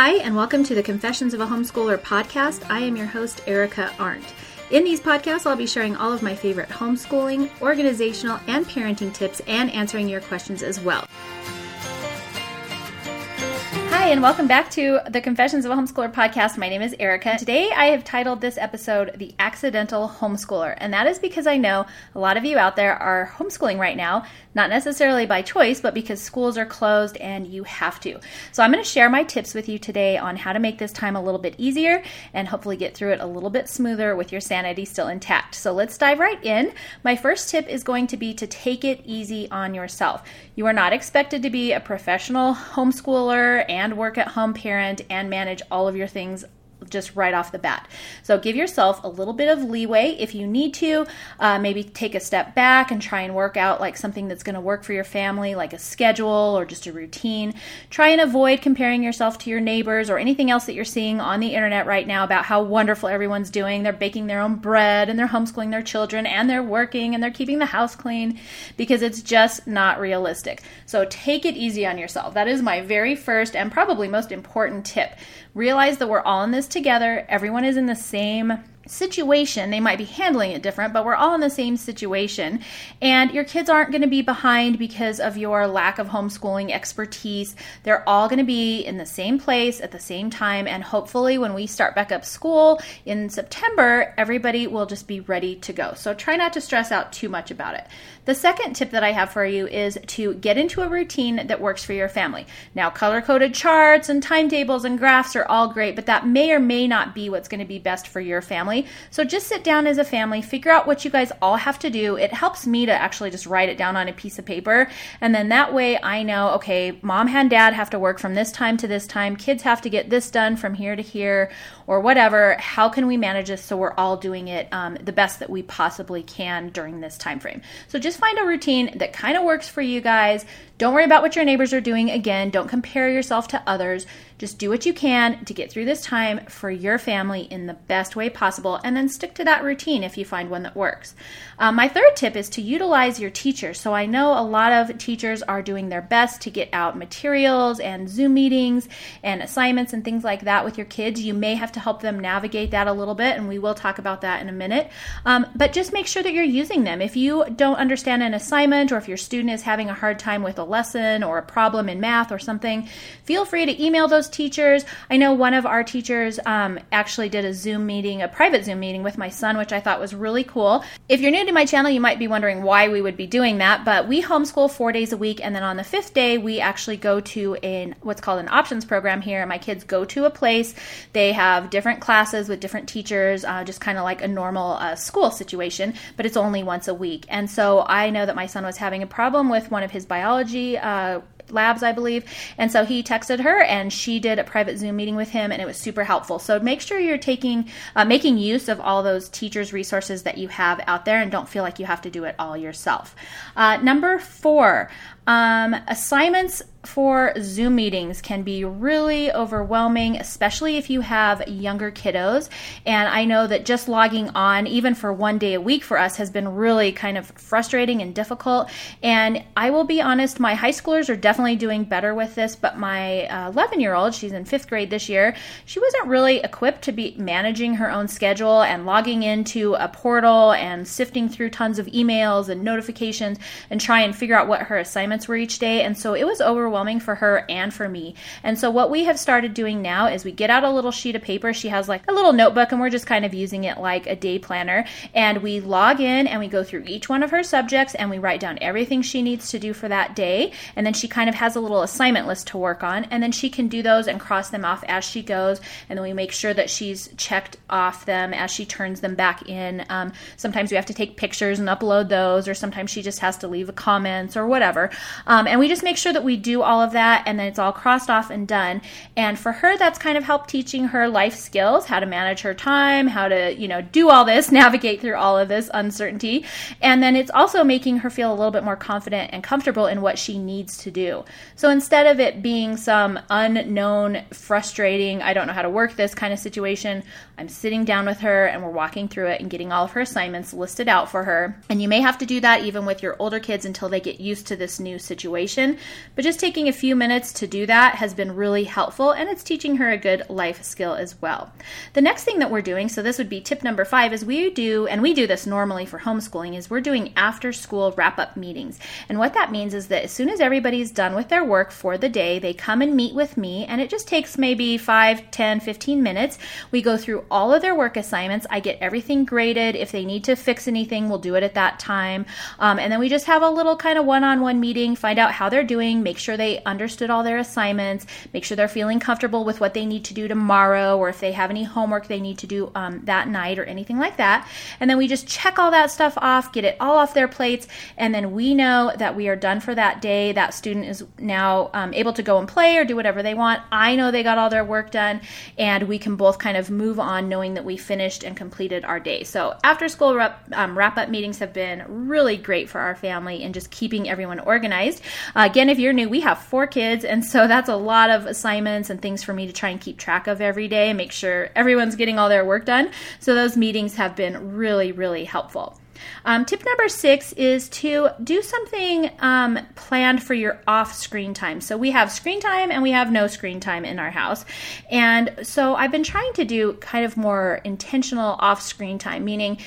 Hi, and welcome to the Confessions of a Homeschooler podcast. I am your host, Erica Arndt. In these podcasts, I'll be sharing all of my favorite homeschooling, organizational, and parenting tips, and answering your questions as well. Hi, and welcome back to the Confessions of a Homeschooler podcast. My name is Erica. Today, I have titled this episode, The Accidental Homeschooler, and that is because I know a lot of you out there are homeschooling right now, not necessarily by choice, but because schools are closed and you have to. So I'm going to share my tips with you today on how to make this time a little bit easier and hopefully get through it a little bit smoother with your sanity still intact. So let's dive right in. My first tip is going to be to take it easy on yourself. You are not expected to be a professional homeschooler and work at home parent and manage all of your things just right off the bat. So give yourself a little bit of leeway if you need to. Maybe take a step back and try and work out like something that's going to work for your family, like a schedule or just a routine. Try and avoid comparing yourself to your neighbors or anything else that you're seeing on the internet right now about how wonderful everyone's doing. They're baking their own bread and they're homeschooling their children and they're working and they're keeping the house clean, because it's just not realistic. So take it easy on yourself. That is my very first and probably most important tip. Realize that we're all in this together. Everyone is in the same situation. They might be handling it different, but we're all in the same situation. And your kids aren't going to be behind because of your lack of homeschooling expertise. They're all going to be in the same place at the same time. And hopefully when we start back up school in September, everybody will just be ready to go. So try not to stress out too much about it. The second tip that I have for you is to get into a routine that works for your family. Now, color-coded charts and timetables and graphs are all great, but that may or may not be what's going to be best for your family. So just sit down as a family, figure out what you guys all have to do. It helps me to actually just write it down on a piece of paper. And then that way I know, okay, mom and dad have to work from this time to this time. Kids have to get this done from here to here or whatever. How can we manage this so we're all doing it the best that we possibly can during this time frame? So just find a routine that kind of works for you guys. Don't worry about what your neighbors are doing. Again, don't compare yourself to others. Just do what you can to get through this time for your family in the best way possible, and then stick to that routine if you find one that works. My third tip is to utilize your teacher. So I know a lot of teachers are doing their best to get out materials and Zoom meetings and assignments and things like that with your kids. You may have to help them navigate that a little bit, and we will talk about that in a minute. But just make sure that you're using them. If you don't understand an assignment, or if your student is having a hard time with a lesson or a problem in math or something, feel free to email those teachers. I know one of our teachers actually did a Zoom meeting, a private Zoom meeting with my son, which I thought was really cool. If you're new to my channel, you might be wondering why we would be doing that, but we homeschool 4 days a week, and then on the fifth day, we actually go to what's called an options program here, and my kids go to a place. They have different classes with different teachers, just kind of like a normal school situation, but it's only once a week. And so I know that my son was having a problem with one of his biology labs, I believe. And so he texted her and she did a private Zoom meeting with him, and it was super helpful. So make sure you're making use of all those teachers' resources that you have out there, and don't feel like you have to do it all yourself. Number four, assignments for Zoom meetings can be really overwhelming, especially if you have younger kiddos. And I know that just logging on, even for 1 day a week for us, has been really kind of frustrating and difficult. And I will be honest, my high schoolers are definitely doing better with this, but my 11-year-old, she's in 5th grade this year, she wasn't really equipped to be managing her own schedule and logging into a portal and sifting through tons of emails and notifications and try and figure out what her assignments were each day. And so it was overwhelming for her and for me. And so what we have started doing now is we get out a little sheet of paper. She has like a little notebook, and we're just kind of using it like a day planner. And we log in and we go through each one of her subjects and we write down everything she needs to do for that day. And then she kind of has a little assignment list to work on. And then she can do those and cross them off as she goes. And then we make sure that she's checked off them as she turns them back in. Sometimes we have to take pictures and upload those, or sometimes she just has to leave comments or whatever. And we just make sure that we do all of that, and then it's all crossed off and done. And for her, that's kind of helped teaching her life skills, how to manage her time, how to, do all this, navigate through all of this uncertainty. And then it's also making her feel a little bit more confident and comfortable in what she needs to do. So instead of it being some unknown, frustrating, I don't know how to work this kind of situation, I'm sitting down with her and we're walking through it and getting all of her assignments listed out for her. And you may have to do that even with your older kids until they get used to this new new situation. But just taking a few minutes to do that has been really helpful, and it's teaching her a good life skill as well. The next thing that we're doing, so this would be tip number 5, is we do this normally for homeschooling, is we're doing after school wrap-up meetings. And what that means is that as soon as everybody's done with their work for the day, they come and meet with me, and it just takes maybe 5, 10, 15 minutes. We go through all of their work assignments. I get everything graded. If they need to fix anything, we'll do it at that time. And then we just have a little kind of one-on-one meeting, find out how they're doing, make sure they understood all their assignments, make sure they're feeling comfortable with what they need to do tomorrow, or if they have any homework they need to do that night or anything like that. And then we just check all that stuff off, get it all off their plates, and then we know that we are done for that day. That student is now able to go and play or do whatever they want. I know they got all their work done, and we can both kind of move on knowing that we finished and completed our day. So after school wrap-up meetings have been really great for our family and just keeping everyone organized. Again, if you're new, we have 4 kids, and so that's a lot of assignments and things for me to try and keep track of every day and make sure everyone's getting all their work done. So those meetings have been really, really helpful. Tip number 6 is to do something planned for your off screen time. So we have screen time and we have no screen time in our house. And so I've been trying to do kind of more intentional off screen time, meaning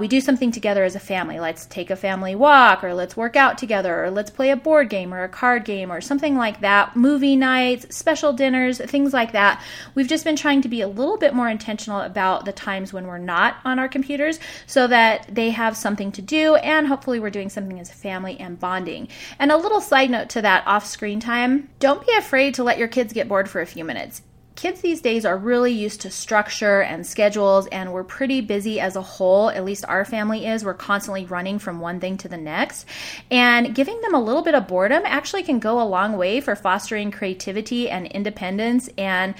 we do something together as a family. Let's take a family walk, or let's work out together, or let's play a board game or a card game or something like that, movie nights, special dinners, things like that. We've just been trying to be a little bit more intentional about the times when we're not on our computers so that they have something to do, and hopefully we're doing something as a family and bonding. And a little side note to that off-screen time, don't be afraid to let your kids get bored for a few minutes. Kids these days are really used to structure and schedules, and we're pretty busy as a whole, at least our family is. We're constantly running from one thing to the next. And giving them a little bit of boredom actually can go a long way for fostering creativity and independence, and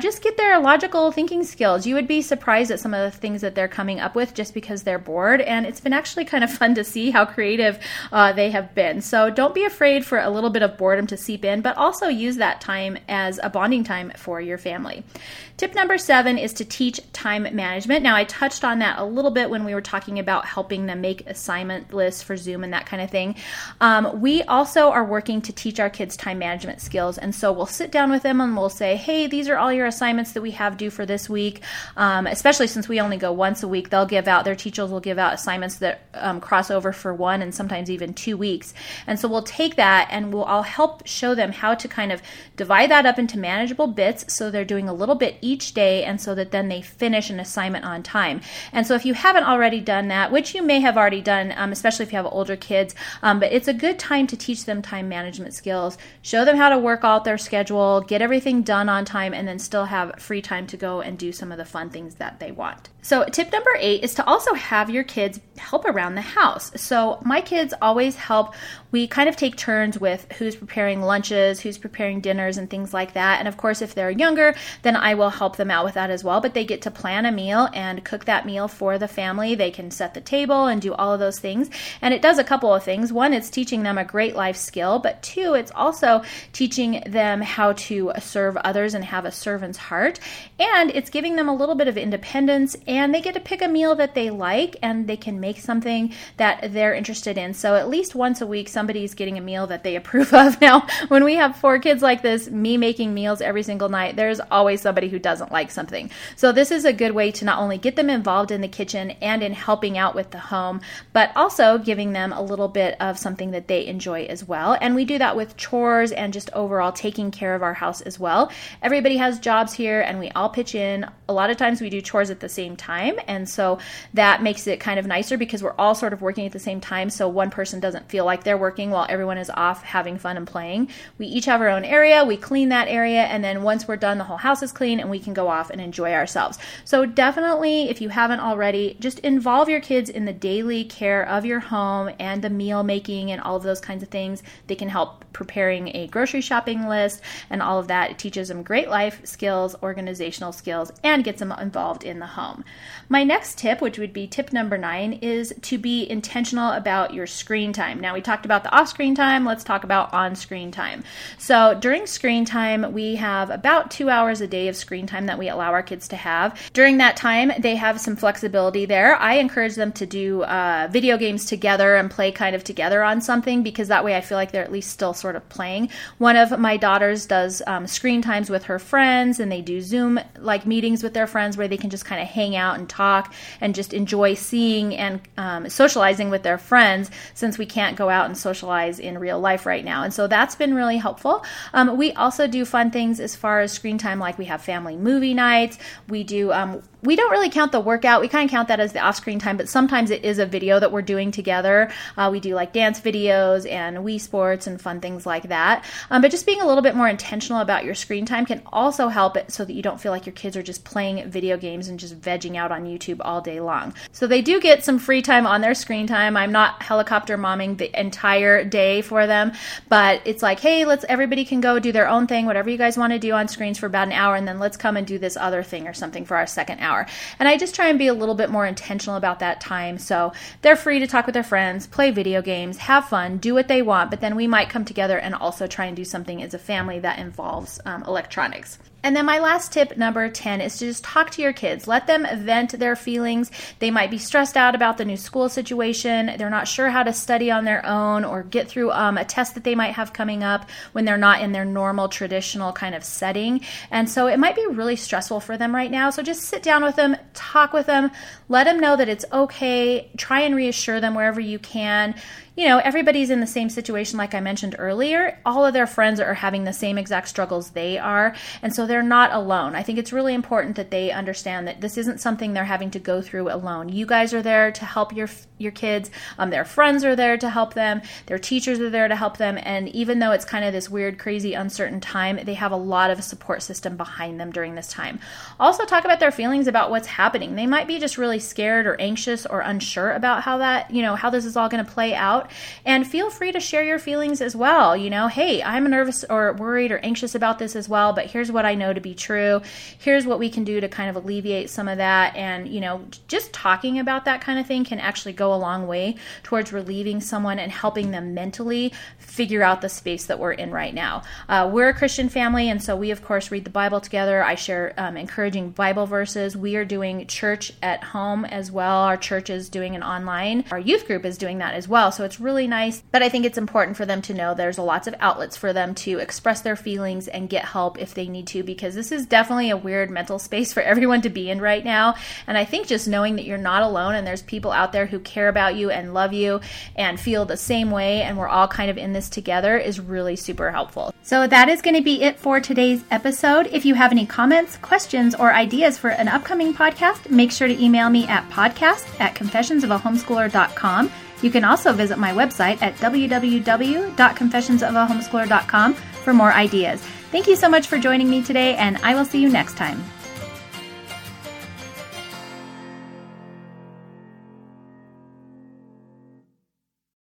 just get their logical thinking skills. You would be surprised at some of the things that they're coming up with just because they're bored, and it's been actually kind of fun to see how creative they have been. So don't be afraid for a little bit of boredom to seep in, but also use that time as a bonding time for your family. Tip number 7 is to teach time management. Now, I touched on that a little bit when we were talking about helping them make assignment lists for Zoom and that kind of thing. We also are working to teach our kids time management skills, and so we'll sit down with them and we'll say, hey, these are all your assignments that we have due for this week, especially since we only go once a week. Their teachers will give out assignments that cross over for 1 and sometimes even 2 weeks. And so we'll take that and I'll help show them how to kind of divide that up into manageable bits so they're doing a little bit each day, and so that then they finish an assignment on time. And so if you haven't already done that, which you may have already done, especially if you have older kids, but it's a good time to teach them time management skills, show them how to work out their schedule, get everything done on time, and then still have free time to go and do some of the fun things that they want. So tip number 8 is to also have your kids help around the house. So my kids always help. We kind of take turns with who's preparing lunches, who's preparing dinners, and things like that. And of course, if they're younger, then I will help them out with that as well. But they get to plan a meal and cook that meal for the family. They can set the table and do all of those things. And it does a couple of things. 1, it's teaching them a great life skill. But 2, it's also teaching them how to serve others and have a servant's heart. And it's giving them a little bit of independence, and they get to pick a meal that they like, and they can make something that they're interested in. So at least once a week, somebody's getting a meal that they approve of. Now, when we have 4 kids like this, me making meals every single night, there's always somebody who doesn't like something. So this is a good way to not only get them involved in the kitchen and in helping out with the home, but also giving them a little bit of something that they enjoy as well. And we do that with chores and just overall taking care of our house as well. Everybody has jobs here, and we all pitch in. A lot of times we do chores at the same time, and so that makes it kind of nicer because we're all sort of working at the same time, so one person doesn't feel like they're working while everyone is off having fun and playing. We each have our own area, we clean that area, and then once we're done, the whole house is clean and we can go off and enjoy ourselves. So definitely, if you haven't already, just involve your kids in the daily care of your home and the meal making and all of those kinds of things. They can help preparing a grocery shopping list and all of that. It teaches them great life skills, organizational skills, and gets them involved in the home. My next tip, which would be tip number 9, is to be intentional about your screen time. Now, we talked about the off-screen time. Let's talk about on-screen time. So during screen time, we have about 2 hours a day of screen time that we allow our kids to have. During that time, they have some flexibility there. I encourage them to do video games together and play kind of together on something, because that way I feel like they're at least still sort of playing. One of my daughters does screen times with her friends, and they do Zoom like meetings with their friends where they can just kind of hang out and talk and just enjoy seeing and socializing with their friends, since we can't go out and socialize in real life right now. And so that's been really helpful. We also do fun things as far as screen time, like we have family movie nights. We do, we don't really count the workout. We kind of count that as the off-screen time, but sometimes it is a video that we're doing together. We do like dance videos and Wii Sports and fun things like that. But just being a little bit more intentional about your screen time can also help it so that you don't feel like your kids are just playing video games and just vegging out on YouTube all day long. So they do get some free time on their screen time. I'm not helicopter momming the entire day for them, but it's like, hey, everybody can go do their own thing, whatever you guys want to do on screens for about an hour, and then let's come and do this other thing or something for our second hour. And I just try and be a little bit more intentional about that time, so they're free to talk with their friends, play video games, have fun, do what they want, but then we might come together and also try and do something as a family that involves electronics. And then my last tip, number 10, is to just talk to your kids. Let them vent their feelings. They might be stressed out about the new school situation. They're not sure how to study on their own or get through a test that they might have coming up when they're not in their normal traditional kind of setting. And so it might be really stressful for them right now. So just sit down with them, talk with them, let them know that it's okay. Try and reassure them wherever you can. You know, everybody's in the same situation, like I mentioned earlier. All of their friends are having the same exact struggles they are, and so they're not alone. I think it's really important that they understand that this isn't something they're having to go through alone. You guys are there to help your kids. Their friends are there to help them. Their teachers are there to help them. And even though it's kind of this weird, crazy, uncertain time, they have a lot of support system behind them during this time. Also, talk about their feelings about what's happening. They might be just really scared or anxious or unsure about how that, you know, how this is all going to play out. And feel free to share your feelings as well. You know, hey, I'm nervous or worried or anxious about this as well, but here's what I know to be true. Here's what we can do to kind of alleviate some of that. And, you know, just talking about that kind of thing can actually go a long way towards relieving someone and helping them mentally figure out the space that we're in right now. We're a Christian family, and so we, of course, read the Bible together. I share encouraging Bible verses. We are doing church at home as well. Our church is doing an online. Our youth group is doing that as well. So it's really nice, but I think it's important for them to know there's lots of outlets for them to express their feelings and get help if they need to, because this is definitely a weird mental space for everyone to be in right now. And I think just knowing that you're not alone and there's people out there who care about you and love you and feel the same way, and we're all kind of in this together, is really super helpful. So that is going to be it for today's episode. If you have any comments, questions, or ideas for an upcoming podcast, make sure to email me at podcast@confessionsofahomeschooler.com. You can also visit my website at www.confessionsofahomeschooler.com for more ideas. Thank you so much for joining me today, and I will see you next time.